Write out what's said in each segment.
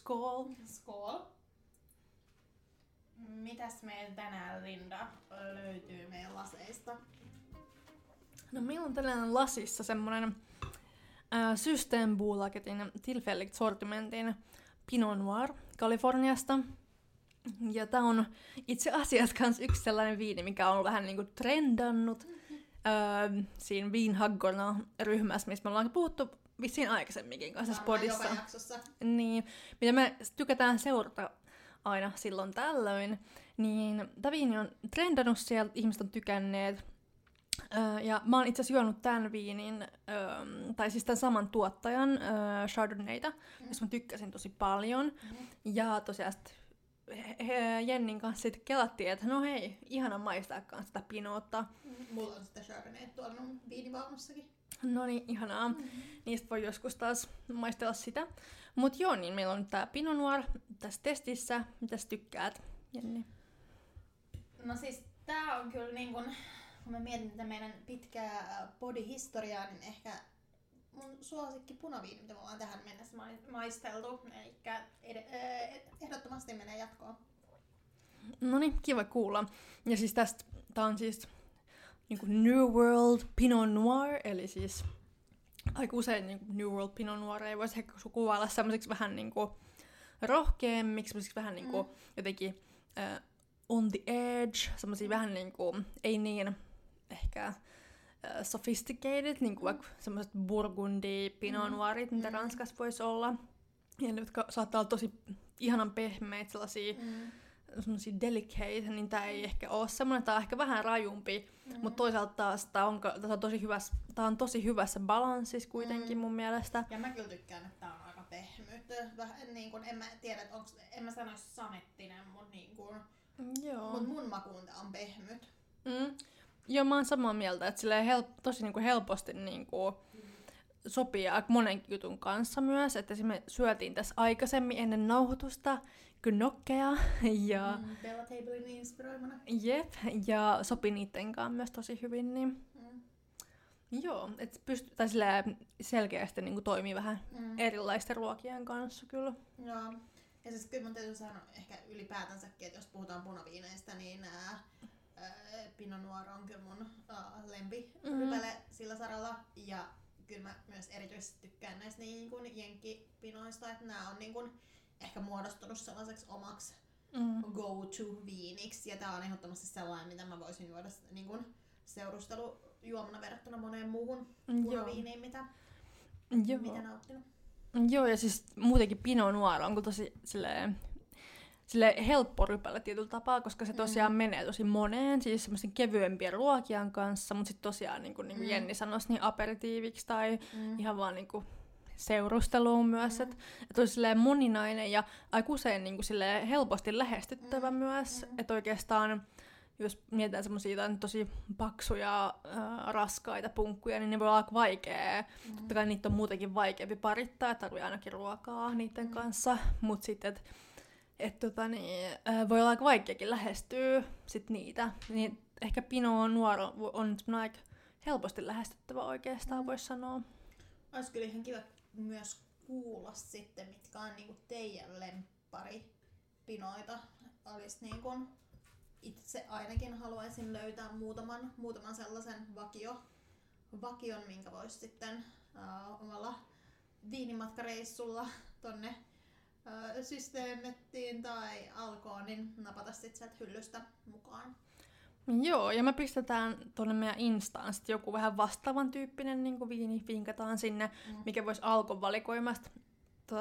Skål! Skål! Mitäs meillä tänään, Linda, löytyy meidän laseista? No meillä on tällainen lasissa semmoinen Systembolagetin tillfälligt sortimentin Pinot Noir Kaliforniasta. Ja tää on itse asiassa kans yksi sellainen viini, mikä on vähän niinku trendannut siinä viinhaggorna ryhmässä, missä me ollaan puhuttu vissiin aikaisemminkin kanssa podissa. Niin, mitä me tykätään seurata aina silloin tällöin, niin tää viini on trendannut sieltä, ihmiset on tykänneet. Ja mä oon itse asiassa juonut tämän viinin, tai siis tämän saman tuottajan Chardonnayta, jos mä tykkäsin tosi paljon. Ja tosiaan Jennin kanssa sitten kelattiin, että no hei, ihana maistaa kanssa sitä Pinota. Mulla on sitä Chardonnayta tuolla viinivaumassakin. No niin, ihanaa. Niistä voi joskus taas maistella sitä. Mut joo, niin meillä on nyt tää Pinot Noir tässä testissä. Mitäs tykkäät, Jenni? No siis tää on kyllä niinkun... Kun mä mietin tätä meidän pitkää podihistoriaa, niin ehkä mun suosikki punaviini, mitä me ollaan tähän mennessä maisteltu, elikkä ehdottomasti menee jatkoon. No niin, kiva kuulla. Ja siis tästä, tää on siis niinku New World Pinot Noir, eli siis aika usein niinku New World Pinot Noir ei voisi ehkä kuvailla semmoiseksi vähän niinku rohkeammiksi, semmoiseksi vähän niinku jotenkin on the edge, semmosia vähän niinku, ei niin ehkä sophisticated, niinku vaikka semmoset Burgundy, Pinot Noirit, mitä Ranskassa voisi olla. Ja ne, jotka saattaa olla tosi ihanan pehmeitä, sellaisia semmosia delicate, niin tää ei ehkä oo semmonen, tää on ehkä vähän rajumpi, mutta toisaalta taas tää on tosi hyvässä balanssissa kuitenkin mun mielestä. Ja mä kyllä tykkään, että tää on aika pehmyyttä, vähän niinku, en mä tiedä, että onks, en mä sanois samettinen, mut niinku... Joo. Mut mun makuun tää on pehmyt. Joo, mä oon samaa mieltä, että silleen tosi niinku helposti niinku sopii monen jutun kanssa myös. Että me syötiin tässä aikaisemmin ennen nauhoitusta knokkeja. Ja Bella Tablein inspiroimana. Jep, ja sopi niitten kanssa myös tosi hyvin. Niin. Joo, et tai silleen selkeästi niinku toimii vähän erilaisten ruokien kanssa kyllä. Joo. Ja siis kyllä mun täytyy sanoa ehkä ylipäätänsäkin, että jos puhutaan punaviineistä, niin Pinot Noir on kyllä mun lempirypäle sillä saralla. Ja kyllä mä myös erityisesti tykkään näistä niin kuin jenkkipinoista, että nää on niin kuin ehkä muodostunut sellaiseksi omaksi go-to-viiniksi. Ja tää on ehdottomasti sellainen, mitä mä voisin juoda niin kuin seurustelujuomana verrattuna moneen muuhun punaviiniin, mitä nauttinut. Joo, ja siis muutenkin Pinot Noir on tosi silleen helppo rypällä tietyllä tapaa, koska se tosiaan menee tosi moneen, siis semmoisten kevyempien ruokien kanssa, mutta sitten tosiaan, niin kuin Jenni sanoisi, niin aperitiiviksi tai ihan vaan niin kuin seurusteluun myös, että olisi silleen moninainen ja aika usein niin kuin silleen helposti lähestyttävä myös, että oikeastaan jos mietitään semmosia tosi paksuja, raskaita punkkuja, niin ne voi olla aika vaikea. Totta kai niitä on muutenkin vaikeampi parittaa, tarvii ainakin ruokaa niiden kanssa. Mutta sitten, voi olla aika vaikeakin lähestyä sit niitä. Niin ehkä Pinot Noir on aika helposti lähestyttävä oikeastaan, voisi sanoa. Olisi kyllä ihan kiva myös kuulla sitten, mitkä on niinku teidän lempparipinoita. Olisi niinku... Itse ainakin haluaisin löytää muutaman sellaisen vakion, minkä voisi sitten omalla viinimatkareissulla tonne Systeemettiin tai Alkoon, niin napata sitten sieltä hyllystä mukaan. Joo, ja me pistetään tuonne meidän Instaan sitten joku vähän vastaavan tyyppinen niin kuin viini vinkataan sinne, mikä voisi Alkon valikoimasta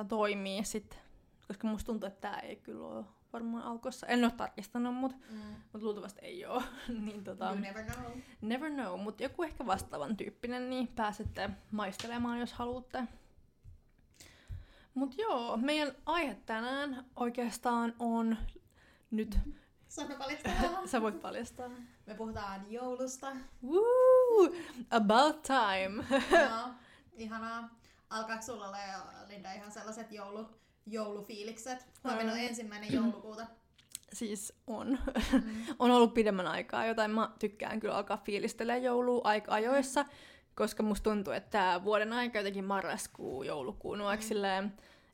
toimia sitten, koska musta tuntuu, että tää ei kyllä ole varmaan Alkossa. En ole tarkistanut, mut luultavasti ei oo. Niin, you never know. Never know, mut joku ehkä vastaavan tyyppinen, niin pääsette maistelemaan, jos haluatte. Mut joo, meidän aihe tänään oikeastaan on nyt... Saanko paljastaa? Sä voit paljastaa. Me puhutaan joulusta. Woo! About time! No, ihanaa. Alkaako sulla olla, Linda, ihan sellaiset joulufiilikset? Huomenna on 1. joulukuuta. Siis on. On ollut pidemmän aikaa jotain. Mä tykkään kyllä alkaa fiilistellä joulua aika ajoissa, koska musta tuntuu, että tää vuoden aika jotenkin marraskuu, joulukuun,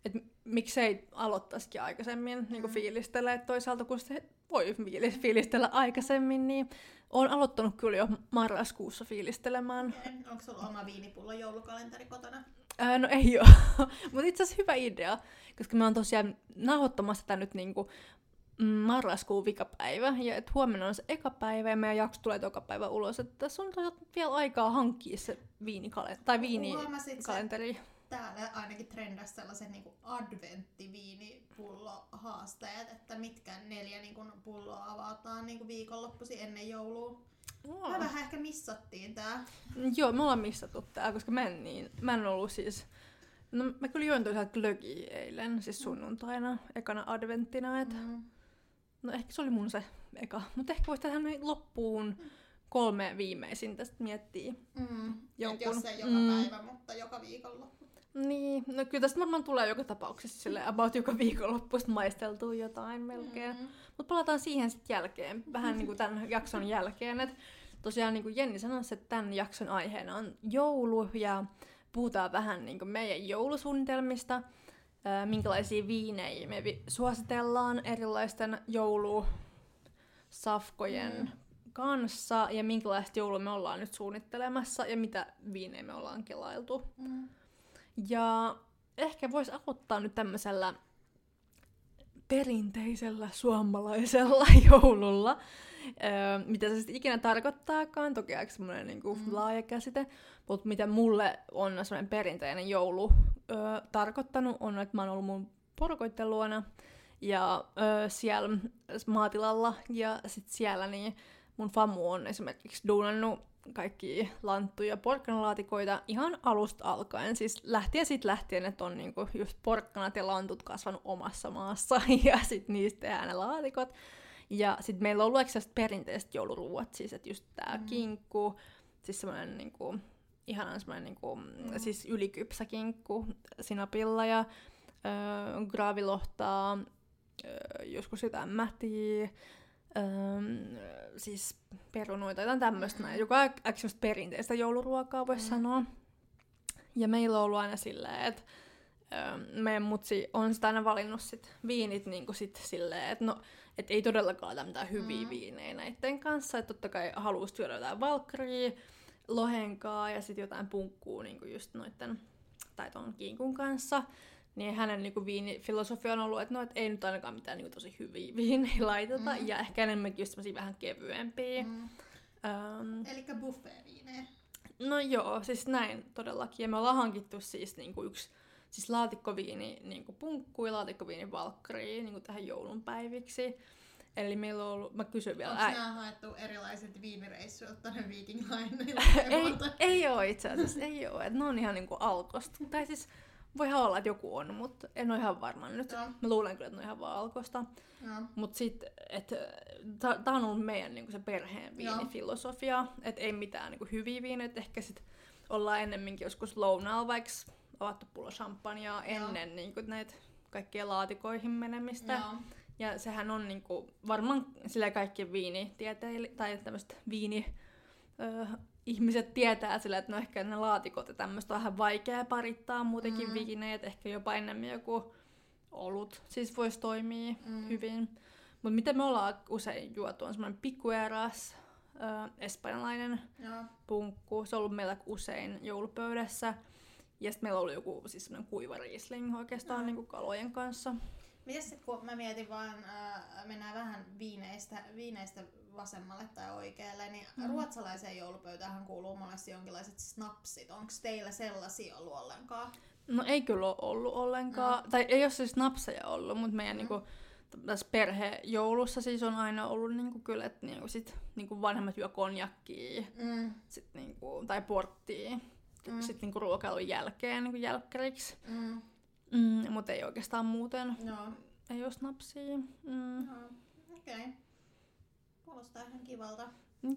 että miksei aloittaisikin aikaisemmin niin kuin fiilistelee. Toisaalta kun se voi fiilistellä aikaisemmin, niin olen aloittanut kyllä jo marraskuussa fiilistelemään. Onko sulla oma viinipullo joulukalenteri kotona? No ei ole, mutta itse asiassa hyvä idea, koska mä oon tosiaan nauhoittamassa tätä nyt niinku marraskuun vikapäivä, ja et huomenna on se eka päivä, ja meidän jakso tulee joka päivä ulos, että tässä on vielä aikaa hankkia se viinikalenteri. Se, täällä ainakin trendasi sellaiset niinku adventtiviinipullohaasteet, että mitkä 4 niinku pulloa avataan niinku viikonloppuisin ennen joulua. Wow. Mä vähän ehkä missattiin tää. Joo, me ollaan missattu tää, koska mä en ollut siis... No mä kyllä join toisaalta glögiä eilen, siis sunnuntaina, ekana adventtina, et... No ehkä se oli mun se eka, mutta ehkä voisi tehdä loppuun 3 viimeisintä sit miettii. Jonkun. Jos ei joka päivä, mutta joka viikonloppu. Niin, no kyllä tästä varmaan tulee joka tapauksessa silleen about joka viikonloppu sit maisteltuu jotain melkein. Mut palataan siihen sit jälkeen, vähän niinku tän jakson jälkeen, et tosiaan niinku Jenni sanoi, että tän jakson aiheena on joulu ja puhutaan vähän niinku meidän joulusuunnitelmista, minkälaisia viinejä me suositellaan erilaisten joulusafkojen kanssa ja minkälaista joulua me ollaan nyt suunnittelemassa ja mitä viinejä me ollaan kelailtu. Ja ehkä voisi aloittaa nyt tämmöisellä perinteisellä suomalaisella joululla, mitä se sitten ikinä tarkoittaakaan, toki aika semmoinen niinku laaja käsite, mutta mitä mulle on semmoinen perinteinen joulu tarkoittanut on, että mä oon ollut mun porukoitten luona ja siellä maatilalla ja sit siellä niin mun famu on esimerkiksi duunannut kaikki lanttuja ja porkkanalaatikoita ihan alusta alkaen. Siis lähtien, että on niinku just porkkanat ja lantut kasvanut omassa maassa ja sit niistä tehdään ne laatikot. Ja sit meillä on ollut perinteiset jouluruuat, siis että just tää kinkku, siis semmonen niinku, ihanan semmonen niinku, siis ylikypsä kinkku sinapilla ja graavilohtaa, joskus jotain mätiä. Siis perunoita, jotain tämmöistä näin, joka on just perinteistä jouluruokaa voisi sanoa. Ja meillä on ollut aina silleen, että meidän mutsi on sitä aina valinnut sit viinit niinku sit silleen, että no, et ei todellakaan ole mitään hyviä viinejä näiden kanssa, että totta kai haluaisi syödä jotain valkkaria, lohenkaa ja sit jotain punkkuu niinku just noitten, tai ton kinkun kanssa. Niin hänen niinku viinifilosofia on ollut, että no, et ei nyt ainakaan mitään niinku tosi hyviä viinejä laiteta, ja ehkä enemmänkin just semmosia vähän kevyempiä. Elikkä buffeeviinejä. No joo, siis näin todellakin. Ja me ollaan hankittu siis niinku yksi siis laatikkoviini niinku punkkui, laatikkoviini valkkariin niinku tähän joulunpäiviksi. Eli meillä on ollut, mä kysyn vielä... Onko nämä haettu erilaiset viinireissuilta tänne viikinglaineille? ei oo itse asiassa, ei oo. Et ne on ihan niinku Alkosta. Tai siis... Voihan olla, että joku on, mutta en ole ihan varma nyt. Ja. Mä luulen kyllä, että ne on ihan vaan Alkosta. Mutta sitten, että tää on ollut meidän niinku, se perheen viinifilosofia. Että ei mitään niinku, hyviä viinejä. Ehkä sitten ollaan ennemminkin joskus lounaalla, vaikka avattu pullo champagnea ennen niinku, näitä kaikkia laatikoihin menemistä. Ja sehän on niinku, varmaan sillä kaikki viinitieteilijät tai tämmöiset ihmiset tietää sillä, että no ehkä ne laatikot ja tämmöistä on vähän vaikea parittaa muutenkin viinejä, että ehkä jopa enemmän joku olut siis voisi toimia hyvin. Mutta mitä me ollaan usein juotu on semmoinen pikkueras, espanjalainen punkku. Se on ollut meillä usein joulupöydässä. Ja sitten meillä oli joku siis semmoinen kuiva riesling oikeastaan niin kuin kalojen kanssa. Mites sit, kun mä mietin vaan, mennään vähän viineistä vasemmalle tai oikealle, niin ruotsalaiseen joulupöytäänhän kuuluu monesti jonkinlaiset snapsit. Onko teillä sellaisia ollut ollenkaan? No ei kyllä ole ollut ollenkaan. Tai ei ole siis snapseja ollut, mutta meidän niinku, tässä perhejoulussa siis on aina ollut niinku, kyllä, että niinku, niinku vanhemmat juo konjakkiä niinku, tai porttia sit, niinku, ruokailun jälkeen niinku jälkkäriksi. Mutta ei oikeastaan muuten. Ei ole snapsia. Okei. Kuulostaa ihan kivalta.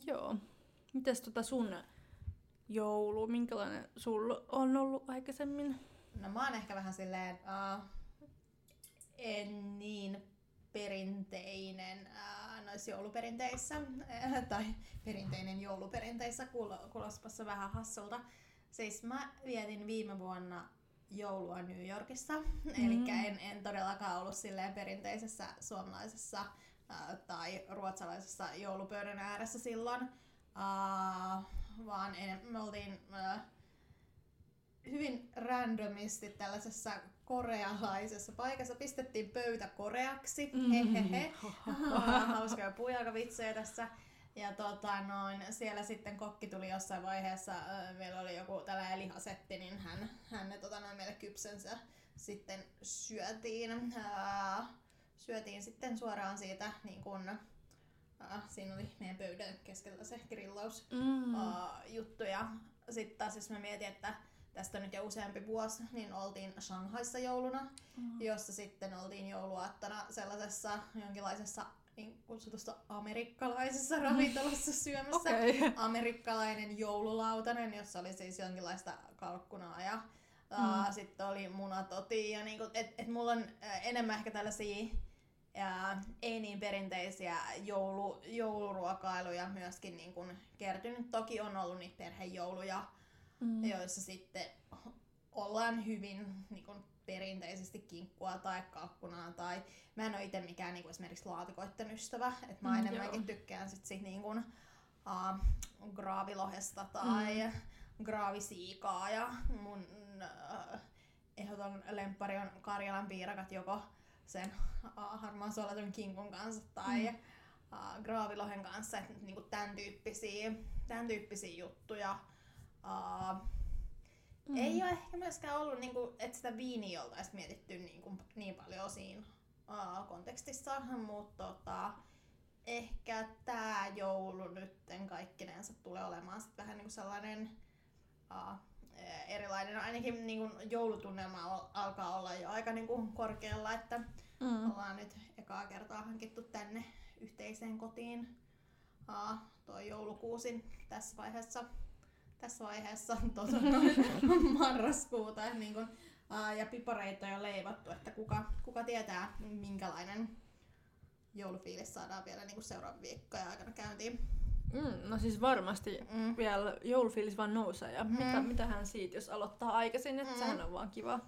Joo. Mites sun joulu, minkälainen sulla on ollut aikaisemmin? No mä oon ehkä vähän silleen en niin perinteinen noissa jouluperinteissä tai perinteinen jouluperinteissä, kuulostapassa vähän hassulta. Siis mä vietin viime vuonna joulua New Yorkissa. Elikkä en todellakaan ollut silleen perinteisessä suomalaisessa tai ruotsalaisessa joulupöydän ääressä silloin, vaan me oltiin hyvin randomisti tällaisessa korealaisessa paikassa. Pistettiin pöytä koreaksi. Hehehe. Hauskoja puujalkavitsejä tässä. Ja siellä sitten kokki tuli jossain vaiheessa, meillä oli joku tällainen lihasetti, niin hän meille kypsensä sitten syötiin. Syötiin sitten suoraan siitä, niin kun, siinä oli meidän pöydän keskellä se grillausjuttu. Ja sitten taas jos mä mietin, että tästä on nyt jo useampi vuosi, niin oltiin Shanghaissa jouluna, jossa sitten oltiin jouluaattona sellaisessa jonkinlaisessa niin kutsutusta amerikkalaisessa ravintolassa syömässä. Okay. Amerikkalainen joululautanen, jossa oli siis jonkinlaista kalkkunaa ja sitten oli munatoti. Ja niin kuin, et mulla on enemmän ehkä tällaisia ei niin perinteisiä jouluruokailuja myöskin niin kuin kertynyt. Toki on ollut niitä perhejouluja, joissa sitten ollaan hyvin niin kuin perinteisesti kinkkua tai kalkkunaa tai mä en ole itse mikään niinku esimerkiksi laatikoitten ystävä, että mä enemmänkin tykkään sit siitä niinku graavilohesta tai graavisiikaa ja mun ehdoton lemppari on Karjalan piirakat joko sen harmaan suolatun kinkun kanssa tai graavilohen kanssa, että niinku tän tyyppisiä juttuja. Ei ole ehkä myöskään ollut, niin kuin, että sitä viiniä oltaisiin mietitty niin paljon siinä kontekstissa, mutta ehkä tämä joulu nytten kaikkinensa tulee olemaan sit vähän niin kuin sellainen erilainen. Ainakin niin kuin joulutunnelma alkaa olla jo aika niin kuin korkealla, että ollaan nyt ekaa kertaa hankittu tänne yhteiseen kotiin tuo joulukuusin tässä vaiheessa marraskuuta niin kun, ja pipareita on jo leivottu, että kuka tietää minkälainen joulufiilis saadaan vielä niin kun seuraavan viikkojen aikana käyntiin. No siis varmasti vielä joulufiilis vaan nousee ja mitähän siitä jos aloittaa aikaisin, että sehän on vaan kiva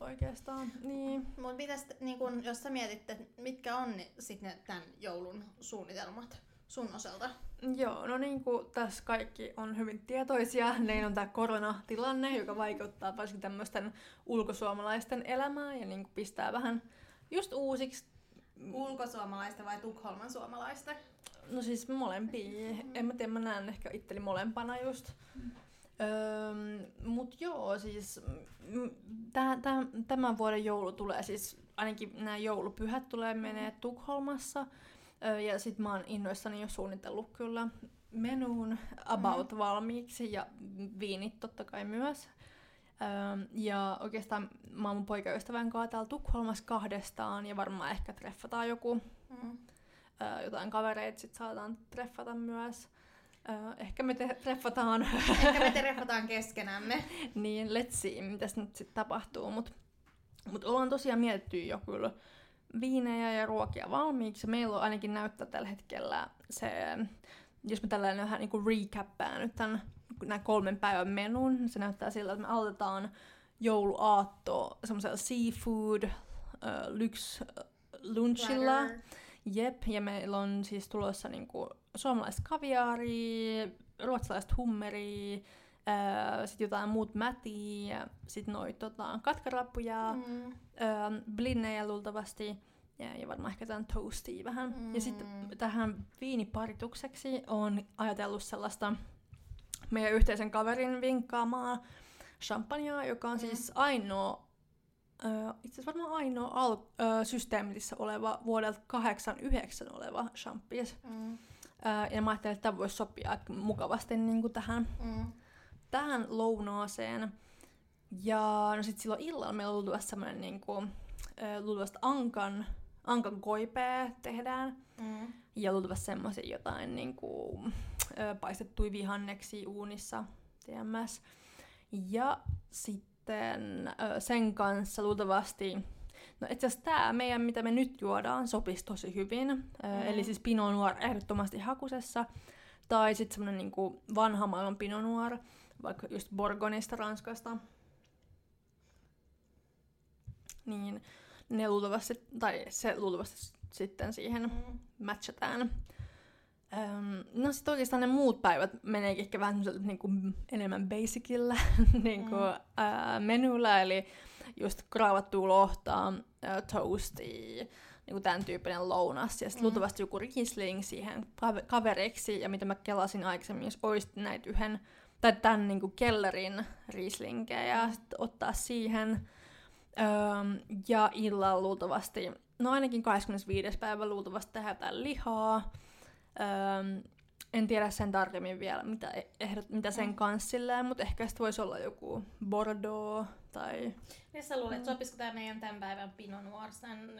oikeastaan. Niin. Mut mitäs, niin kun, jos sä mietit, että mitkä on sitten tämän joulun suunnitelmat? Sun osalta? Joo, no niin kuin tässä kaikki on hyvin tietoisia, niin on tämä koronatilanne, joka vaikuttaa varsinkin tämmöisten ulkosuomalaisten elämään ja niin kuin pistää vähän just uusiksi. Ulkosuomalaista vai Tukholman suomalaista? No siis molempia. En mä tiedä, mä näen ehkä itteli molempana just. Mut joo, siis tämän vuoden joulu tulee siis, ainakin nämä joulupyhät tulee menee Tukholmassa. Ja sit mä oon innoissani jo suunnitellut kyllä menuun about valmiiksi ja viinit totta kai myös. Ja oikeastaan mä oon mun poikaystävän kanssa täällä Tukholmassa kahdestaan ja varmaan ehkä treffataan joku. Jotain kavereita sit saadaan treffata myös. Ehkä me treffataan keskenämme. Niin, let's see, mitäs nyt sit tapahtuu. Mut ollaan tosiaan mietitty jo kyllä viinejä ja ruokia valmiiksi. Meillä on ainakin näyttää tällä hetkellä se, jos me tällainen vähän niinku recappään nyt nämä 3 päivän menun, niin se näyttää sillä, että me aloitetaan jouluaatto semmoisella seafood lyks lunchilla. Jep, ja meillä on siis tulossa niinku suomalaista kaviaaria, ruotsalaista hummeria, sitten jotain muut mätiä, sitten noita katkarappuja, blinnejä luultavasti ja varmaan ehkä jotain toastia vähän. Ja sitten tähän viiniparitukseksi on ajatellut sellaista meidän yhteisen kaverin vinkkaamaa champagnea, joka on siis ainoa, itse asiassa varmaan ainoa systeemitissä oleva vuodelta 89 oleva champis. Ja mä ajattelin, että tämä voisi sopia mukavasti niin kuin tähän. Tähän lounaaseen. Ja no sit silloin illalla meillä on luultavasti semmonen niinku luultavasti ankan koipea tehdään. Ja luultavasti semmosia jotain niinku paistettuja vihanneksia uunissa TMS. Ja sitten sen kanssa luultavasti, no itse asiassa tää meidän mitä me nyt juodaan sopisi tosi hyvin. Eli siis Pinot Noir ehdottomasti hakusessa. Tai sitten semmoinen niinku vanha maailman Pinot Noir, vaikka just Borgonista, Ranskasta. niin ne luultavasti, tai se luultavasti sitten siihen matchataan. No sit oikeastaan ne muut päivät meneekin ehkä vähän niinku enemmän basicillä niinku menulla, eli just kraavattua lohtaa, toastia, niinku tän tyyppinen lounas, ja sit luultavasti joku Riesling siihen kaveriksi, ja mitä mä kelasin aikaisemmin, jos oisit näitä yhden, tai tän niinku kellerin Rieslinkejä, sit ottaa siihen, ja illalla luultavasti, no ainakin 25. päivä luultavasti tehdään lihaa. En tiedä sen tarkemmin vielä, mitä sen kanssa silleen, mutta ehkä sit voisi olla joku Bordeaux tai... Mitäs sä luulet, sopisiko tää meidän tämän päivän Pinot Noir,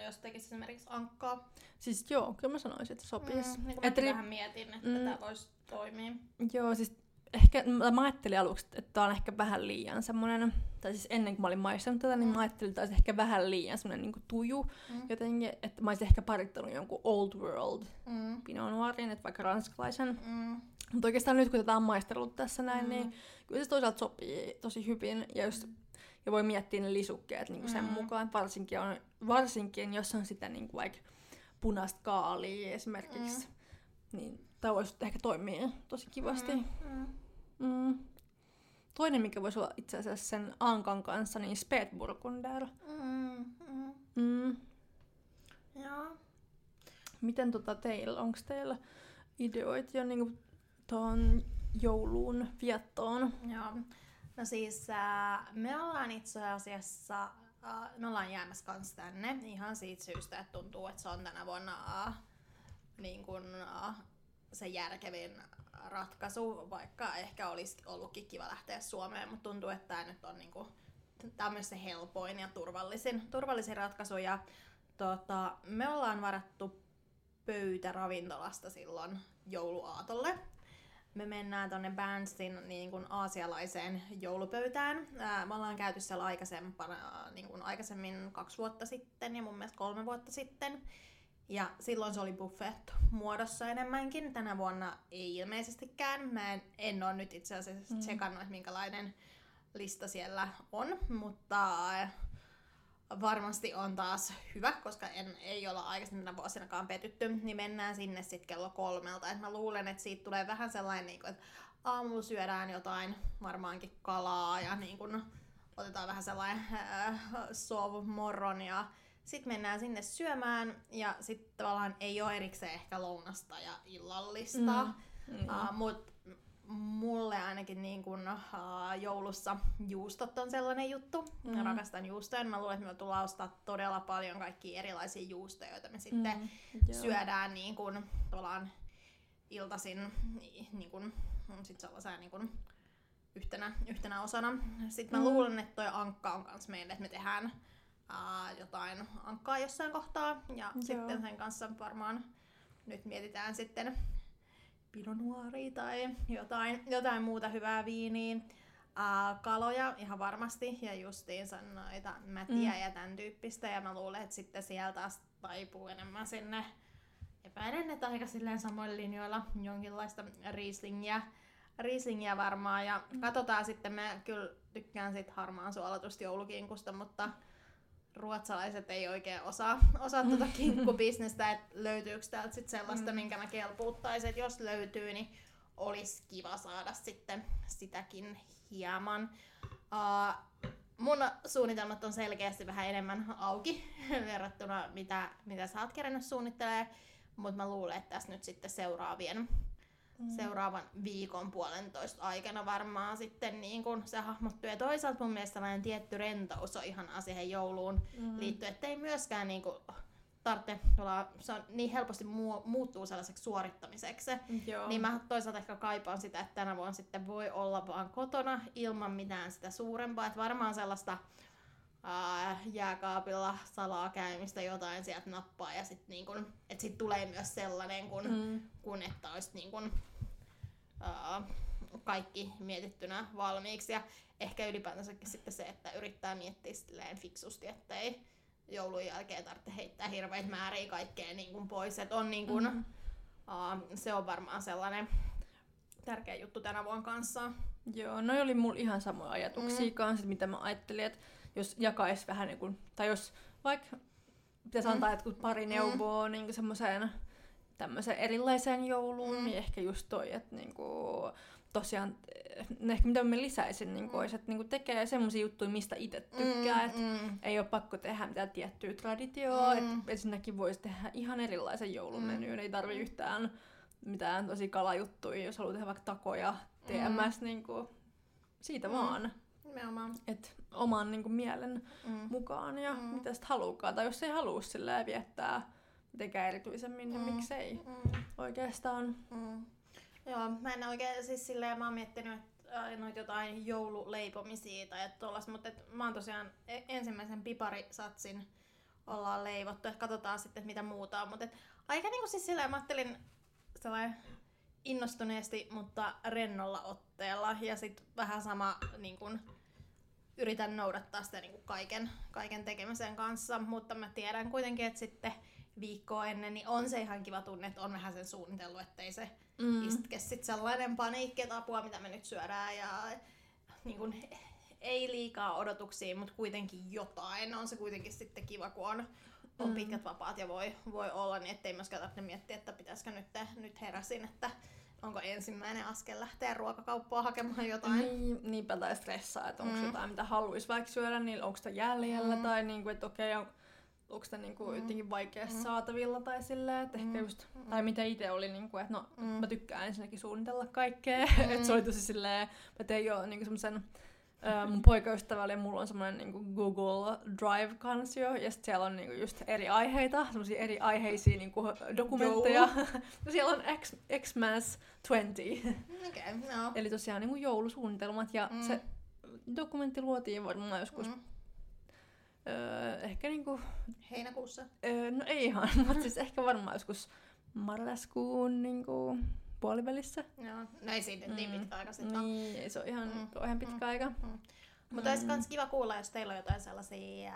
jos tekis esimerkiksi ankkaa? Siis joo, kyllä mä sanoisin, että sopis. Niin kun mä vähän mietin, että tää voisi toimia. Joo, siis ehkä mä ajattelin aluksi, että tää on ehkä vähän liian semmonen, tai siis ennen kuin mä olin maistanut tätä, niin mä ajattelin, että tää olisi ehkä vähän liian semmonen niinku tuju jotenkin, että mä olisin ehkä parittanut jonkun Old World Pinot Noirin, että vaikka ranskalaisen. Mutta oikeastaan nyt kun tätä on maistellut tässä näin, niin kyllä se toisaalta sopii tosi hyvin, ja just ja voi miettiä ne lisukkeet niinku sen mukaan, varsinkin jos on sitä niinku vaikka punaista kaalia esimerkiksi, niin tää voisi ehkä toimia tosi kivasti. Toinen, mikä voisi olla itse asiassa sen ankan kanssa, niin Spätburgunder. Joo. Miten teillä, onko teillä ideoita jo niinku tuon jouluun viettoon? Joo. No siis me ollaan itse asiassa, me ollaan jäämässä kanssa tänne ihan siitä syystä, että tuntuu, että se on tänä vuonna niin kun, se järkevin ratkaisu, vaikka ehkä olisi ollutkin kiva lähteä Suomeen, mutta tuntuu, että tämä nyt on, niinku, tää on myös se helpoin ja turvallisin ratkaisu. Ja, me ollaan varattu pöytä ravintolasta silloin jouluaatolle. Me mennään tuonne Bandsin niin kuin aasialaiseen joulupöytään. Me ollaan käyty siellä niin kuin aikaisemmin 2 vuotta sitten ja mun mielestä 3 vuotta sitten. Ja silloin se oli buffet muodossa enemmänkin. Tänä vuonna ei ilmeisestikään. Mä en ole nyt itse asiassa tsekannut, että minkälainen lista siellä on, mutta varmasti on taas hyvä, koska ei olla aikaisemmin vuosinakaan petytty, niin mennään sinne sitten kello 3. Et mä luulen, että siitä tulee vähän sellainen, että aamulla syödään jotain, varmaankin kalaa, ja niin kun otetaan vähän sellainen sov morron ja sitten mennään sinne syömään, ja sitten tavallaan ei ole erikseen ehkä lounasta ja illallista, mutta mulle ainakin niin kun, joulussa juustot on sellainen juttu. Mä rakastan juustoja, mä luulen, että me tullaan ostaa todella paljon kaikkia erilaisia juustoja, joita me sitten syödään niin kun, tavallaan iltaisin niin kun, sit sellaisena niin kun, yhtenä osana. Sitten mä luulen, että toi ankka on kans meille, että me tehdään jotain ankkaa jossain kohtaa, ja sitten sen kanssa varmaan nyt mietitään sitten Pinot Noiria tai jotain muuta hyvää viiniä, kaloja ihan varmasti, ja justiinsa noita mätiä ja tämän tyyppistä, ja mä luulen, että sitten siellä taas taipuu enemmän sinne, epäilen, että aika silleen samoilla linjoilla jonkinlaista Rieslingiä varmaan, ja katsotaan sitten, mä kyllä tykkään siitä harmaan suolatusta joulukinkusta, mutta ruotsalaiset ei oikein osaa tuota kinkkubisnestä, että löytyykö täältä sit sellaista, minkä mä kelpuuttaisin, että jos löytyy, niin olisi kiva saada sitten sitäkin hieman. Mun suunnitelmat on selkeästi vähän enemmän auki verrattuna mitä sä oot kerennyt suunnittelemaan, mutta mä luulen, että tässä nyt sitten seuraavan viikon 1,5 aikana varmaan sitten niin kun se hahmottuu. Ja toisaalta mun mielestä sellainen tietty rentous on ihana siihen jouluun liittyen, ettei myöskään niin kun tarvitse olla, se on niin helposti muuttuu sellaiseksi suorittamiseksi. Joo. Niin mä toisaalta ehkä kaipaan sitä, että tänä vuonna sitten voi olla vaan kotona ilman mitään sitä suurempaa. Että varmaan sellaista jääkaapilla salaa käymistä, jotain sieltä nappaa, ja sitten niin kun, et sit tulee myös sellainen, kun että olisi niin kun, kaikki mietittynä valmiiksi, ja ehkä ylipäätänsäkin sitten se, että yrittää miettiä silleen fiksusti, ettei joulun jälkeen tarvitse heittää hirveitä määriä kaikkea niin kun pois, et on niin kun, se on varmaan sellainen tärkeä juttu tänä vuonna kanssa. Joo, noi oli mulla ihan samoja ajatuksia kanssa, mitä mä ajattelin, että jos jakaisi vähän niin kuin, tai jos vaikka pitäisi antaa jotkut pari neuvoa niin kuin semmoiseen tämmöiseen erilaiseen jouluun, niin ehkä just toi, että niin kuin, tosiaan ehkä mitä me lisäisin, niin olisi, että niin tekee semmoisia juttuja, mistä itse tykkää, että ei ole pakko tehdä mitään tiettyä traditioa, että ensinnäkin voisi tehdä ihan erilaisen joulumenyyn, ei tarvitse yhtään mitään tosi kalajuttuja, jos haluaa tehdä vaikka takoja, TMS, niin kuin, siitä vaan. Nimenomaan. Et oman niin kuin, mielen mukaan ja mitä sitä haluaa. Tai jos ei halua silleen viettää mitenkään erityisemmin, niin miksei oikeastaan. Joo, mä en oikein siis silleen, mä oon miettinyt noita jotain joululeipomisia tai tollas, mutta mä oon tosiaan ensimmäisen piparisatsin ollaan leivottu, että katsotaan sitten mitä muuta on, mutta aika niinku siis silleen mä ajattelin sellainen innostuneesti, mutta rennolla otteella ja sit vähän sama niin kun, yritän noudattaa sitä niin kun kaiken tekemisen kanssa, mutta mä tiedän kuitenkin, että sitten viikkoa ennen, niin on se ihan kiva tunne, että on vähän sen suunnitellut, ettei se iske sit sellainen paniikki, että apua, mitä me nyt syödään ja niin kun, ei liikaa odotuksia, mutta kuitenkin jotain. On se kuitenkin sitten kiva, kun on pitkät vapaat ja voi olla, niin ettei myöskään tarvitse miettiä, että pitäisikö nyt heräsin, että onko ensimmäinen askel lähteä ruokakauppaa hakemaan jotain. Niinpä tai stressaa, että onko jotain, mitä haluaisi vaikka syödä, niin onko sitä jäljellä tai niin kuin, että okei, onko sitä niinku jotenkin vaikeasti saatavilla tai silleen, että ehkä just, tai mitä itse oli, niinku, että no mä tykkään ensinnäkin suunnitella kaikkea, että se oli tosi silleen, mä tein jo niinku semmosen, mun poikaystävällä ja mulla on semmoinen niinku Google Drive-kansio, ja sit siellä on niinku just eri aiheita, semmosia eri aiheisia niinku dokumentteja, ja siellä on Xmas 20, okay, no. Eli tosiaan niinku joulusuunnitelmat, ja se dokumentti luotiin varmaan joskus, ehkä niinku... Heinäkuussa? No ei ihan, mutta siis ehkä varmaan joskus marraskuun niinku puolivälissä. Joo, no ei siitä niin pitkä aika sitten ole. Niin, ei se ole ihan pitkä aika. Mutta olisi myös kiva kuulla, jos teillä on jotain sellaisia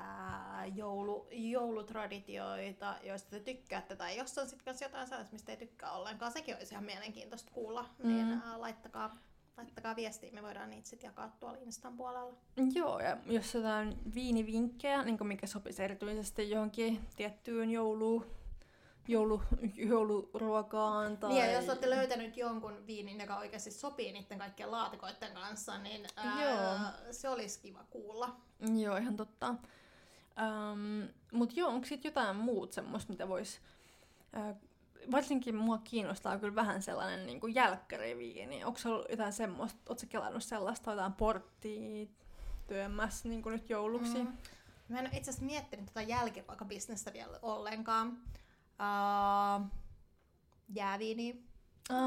joulutraditioita, joista te tykkäätte, tai jos on sitten jotain sellaista, mistä ei tykkää ollenkaan, sekin olisi ihan mielenkiintoista kuulla, niin laittakaa viestiä, me voidaan niitä sitten jakaa tuolla Instan puolella. Joo, ja jos jotain viinivinkkejä, niin mikä sopisi erityisesti johonkin tiettyyn jouluruokaan tai... Niin, ja jos olette löytänyt jonkun viinin, joka oikeasti sopii niiden kaikkien laatikoiden kanssa, niin se olisi kiva kuulla. Joo, ihan totta. Mut joo, onko sitten jotain muut semmoista, mitä voisi... Varsinkin mua kiinnostaa kyllä vähän sellainen niin kuin jälkkäriviini. Onko se ollut jotain semmoista, ootko sä kelannut sellaista, jotain porttia työmässä niin kuin nyt jouluksi? Mä en ole itse asiassa miettinyt tätä jälkiruokabisnestä vielä ollenkaan. Jääviiniä.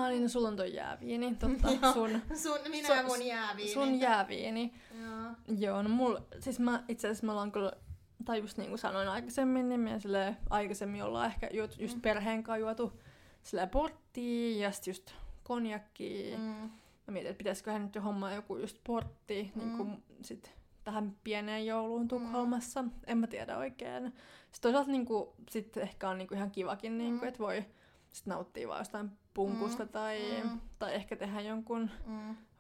Niin, no sulla on toi jääviini, totta. Minä ja mun jääviini. Sun jääviini. Joo, no mulla, siis mä itse asiassa me ollaan kyllä... Tai just niin kuin sanoin aikaisemmin, niin me silleen aikaisemmin ollaan ehkä just perheen kanssa juotu silleen porttiin ja sitten just konjakkiin. Mä mietin, että pitäisiköhän nyt jo hommaa joku just portti niin kuin sit tähän pieneen jouluun Tukholmassa. En mä tiedä oikein. Sitten toisaalta niin kuin, sit ehkä on niin kuin ihan kivakin, niin kuin, että voi sit nauttia vaan jostain punkusta tai ehkä tehdä jonkun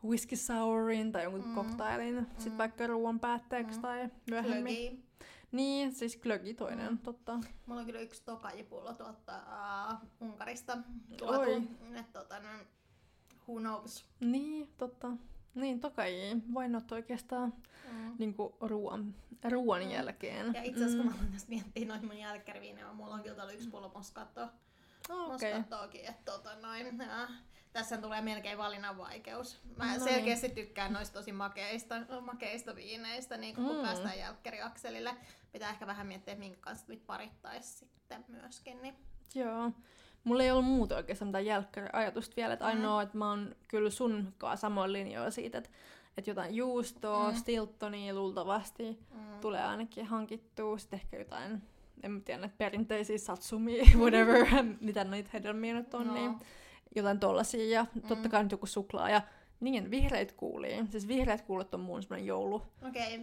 whisky sourin tai jonkun cocktailin sit vaikka ruoan päätteeksi tai myöhemmin. Klögi. Niin, siis klögi toinen, totta. Mulla on kyllä yksi Tokaji-pullo tuolta Unkarista tuotu. Who knows? Niin, totta. Niin, Tokaji vainot oikeastaan niinku ruoan jälkeen. Ja itse asiassa kun mä aloin tästä miettiä noita mun jälkkäriviinejä, mulla on kyllä täällä yksi pullo Moscato. Okay. Moskatoakin, että tässä tulee melkein valinnan vaikeus. Mä selkeästi tykkään noista tosi makeista viineistä, niin kun päästään jälkkäriakselille. Pitää ehkä vähän miettiä, minkä kanssa nyt parittaisi sitten myöskin. Niin. Joo. Mulla ei ollut muuta oikeastaan mitään jälkkäriajatusta vielä. Että ainoa, että mä oon kyllä sunkaan samoin linjoilla siitä, että jotain juustoa, Stiltonia luultavasti tulee ainakin hankittua. Sitten ehkä jotain, en tiedä, perinteisiä satsumia, whatever, mitä niitä hedelmiä nyt on. No. Niin. Jotain tollasia ja totta kai nyt joku suklaa ja niin vihreät kuulia. Siis vihreät kuulet on mun semmonen joulu. Okei,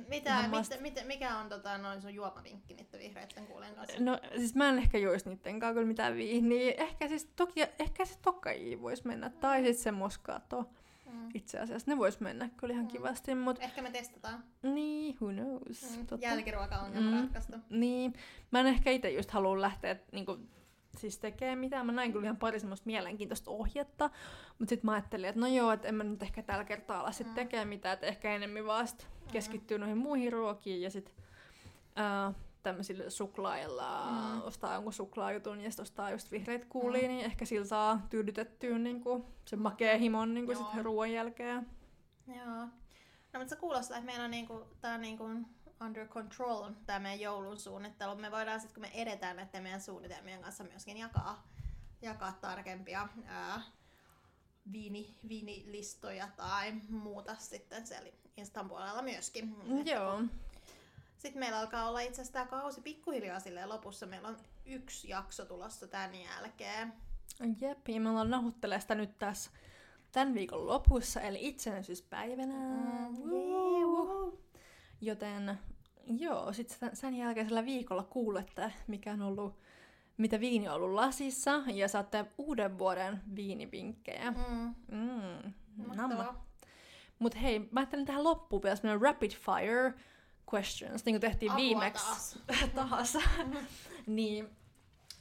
mikä on noin sun juomavinkki niitten vihreitten kuulien kanssa? No siis mä en ehkä juoisi niittenkaan kyllä mitään viiniä. Ehkä siis Tokajia voisi mennä tai sit se Moscato. Itse asiassa ne vois mennä kyllä ihan kivasti, mutta... Ehkä me testataan. Niin, who knows. Jälkiruoka-ongelma ratkaistu. Niin. Mä en ehkä itse just halua lähteä niinku, siis tekee mitään. Mä näin kyllä ihan pari semmoista mielenkiintoista ohjetta, mutta sit mä ajattelin, että no joo, että en mä nyt ehkä tällä kertaa ala sit tekee mitään, että ehkä enemmän vaan sit keskittyy noihin muihin ruokiin ja sit... tämmöisillä suklailla, ostaa jonkun suklaajutun ja sitten ostaa just vihreitä kuulia, niin ehkä sillä saa tyydytettyä niinku, sen makea himon niinku, sitten ruoan jälkeen. Joo. No mutta se kuulostaa, että meillä on niinku, tää on niinku under control tää meidän joulun suunnittelu. Me voidaan sitten, kun me edetään näiden meidän suunnitelmien kanssa myöskin jakaa tarkempia viinilistoja tai muuta sitten siellä Instan puolella myöskin. Joo. Sitten meillä alkaa olla itse asiassa tämä kausi pikkuhiljaa silleen lopussa. Meillä on 1 jakso tulossa tämän jälkeen. Jep, ja me ollaan nauhoittelemaan sitä nyt tässä tämän viikon lopussa, eli itsenäisyyspäivänä. Joten joo, sitten sen jälkeisellä viikolla kuulette, mikä on ollut, mitä viini on ollut lasissa, ja saatte uuden vuoden viinivinkkejä. Mutta hei, mä ajattelin tähän loppuun vielä semmoinen rapid fire questions, niin kuin tehtiin viimeksi taas. Niin,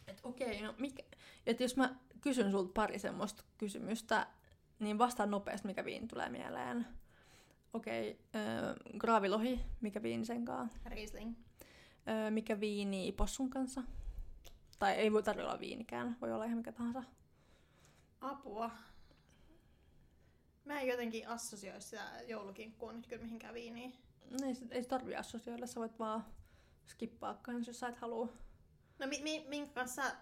että okei, no mikä... Että jos mä kysyn sulta pari semmoista kysymystä, niin vastaan nopeasti, mikä viini tulee mieleen. Okei, graavilohi, mikä viini senkaan? Riesling. Mikä viini possun kanssa? Tai ei voi tarvitse olla viinikään, voi olla ihan mikä tahansa. Apua. Mä en jotenkin assosioi sitä joulukinkkua nyt kyllä mihinkään viiniin. Ei se tarvii assosioida, sä voit vaan skippaa kanssa, jos sä et halua. No minkä kanssa sä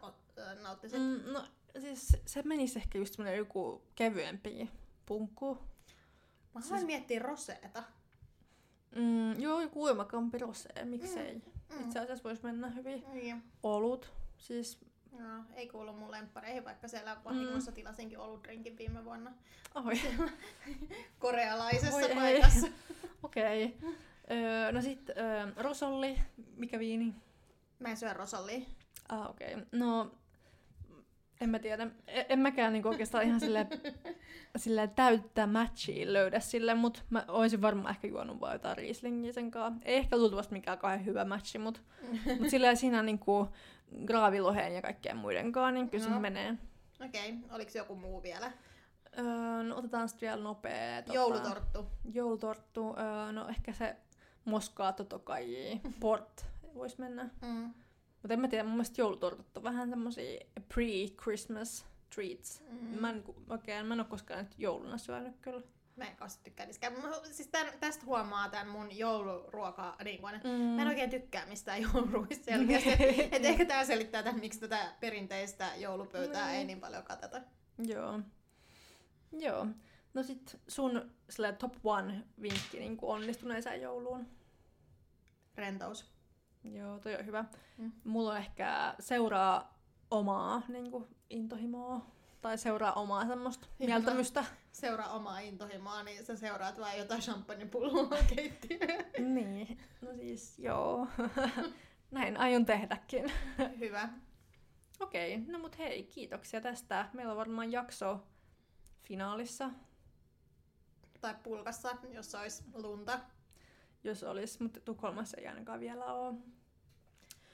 nauttisit? No siis se menisi ehkä just semmonen joku kevyempi punkku. Mä haluan miettiä roseeta. Joo, joku uimakampi rosee, miksei. Itse asiassa vois mennä hyvin. Olut, siis... No, ei kuulu mun lemppareihin, vaikka siellä vahingossa tilasinkin olutrinkin viime vuonna. Oi. Korealaisessa paikassa. Okei. Okay. No sit rosolli. Mikä viini? Mä en syö rosollia. Ah, okei. Okay. No, en mä tiedä. En mäkään niinku oikeastaan ihan silleen täyttää matchia löydä sille, mutta mä oisin varmaan ehkä juonut vaan jotain Rieslingiä sen kanssa. Ei ehkä tultavasti mikään kauhean hyvä matchi, mutta mut silleen siinä niinku... graaviloheen ja kaikkien muidenkaan, niin kyllä se menee. Okei, okay. Oliko joku muu vielä? No otetaan sitten vielä nopea. Joulutorttu. No ehkä se Moscato, Tokaji, Port voisi mennä. Mutta en mä tiedä, mun mielestä joulutortut on vähän semmosia pre-Christmas treats. Mä en oo koskaan nyt jouluna syönyt kyllä. Mä en kanssa tykkää niiskään. Siis tästä huomaa tämän mun jouluruokaa. Niin kuin, mä en oikein tykkää mistään jouluruista selkeästi. Et ehkä tää selittää tämän, miksi tätä perinteistä joulupöytää ei niin paljon kateta. Joo. No sit sun top one vinkki niin onnistuneeseen jouluun? Rentous. Joo, toi on hyvä. Mulla on ehkä seuraa omaa niin kuin intohimoa. Tai seuraa omaa semmoista mieltämystä. Seuraa omaa intohimoa, niin sä seuraat vaan jotain champagnepulloa keittiöön. Niin, no siis joo. Näin aion tehdäkin. Hyvä. Okei, no mut hei, kiitoksia tästä. Meillä on varmaan jakso finaalissa. Tai pulkassa, jos olisi lunta. Jos olisi, mutta Tukholmassa ei ainakaan vielä ole.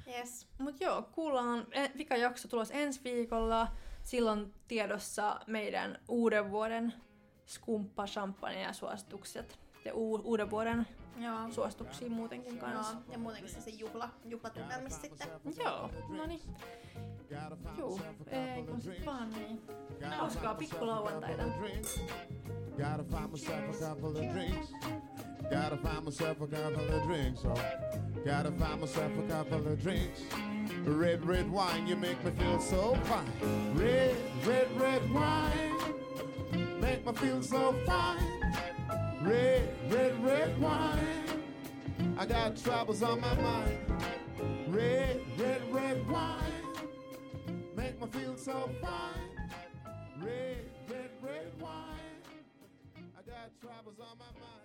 Yes. Mut joo, kuullaan vikajakso tulos ensi viikolla. Silloin tiedossa meidän uuden vuoden skumppa-champagnea suositukset ja uuden vuoden suosituksia muutenkin kanssa. Ja muutenkin se juhlatunnelmissa sitten. Joo, no niin. Juu, ei kun sit vaan niin. Hauskaa pikkulauantaita. Red, red wine, you make me feel so fine. Red, red, red wine, make me feel so fine. Red, red, red wine, I got troubles on my mind. Red, red, red wine, make me feel so fine. Red, red, red wine, I got troubles on my mind.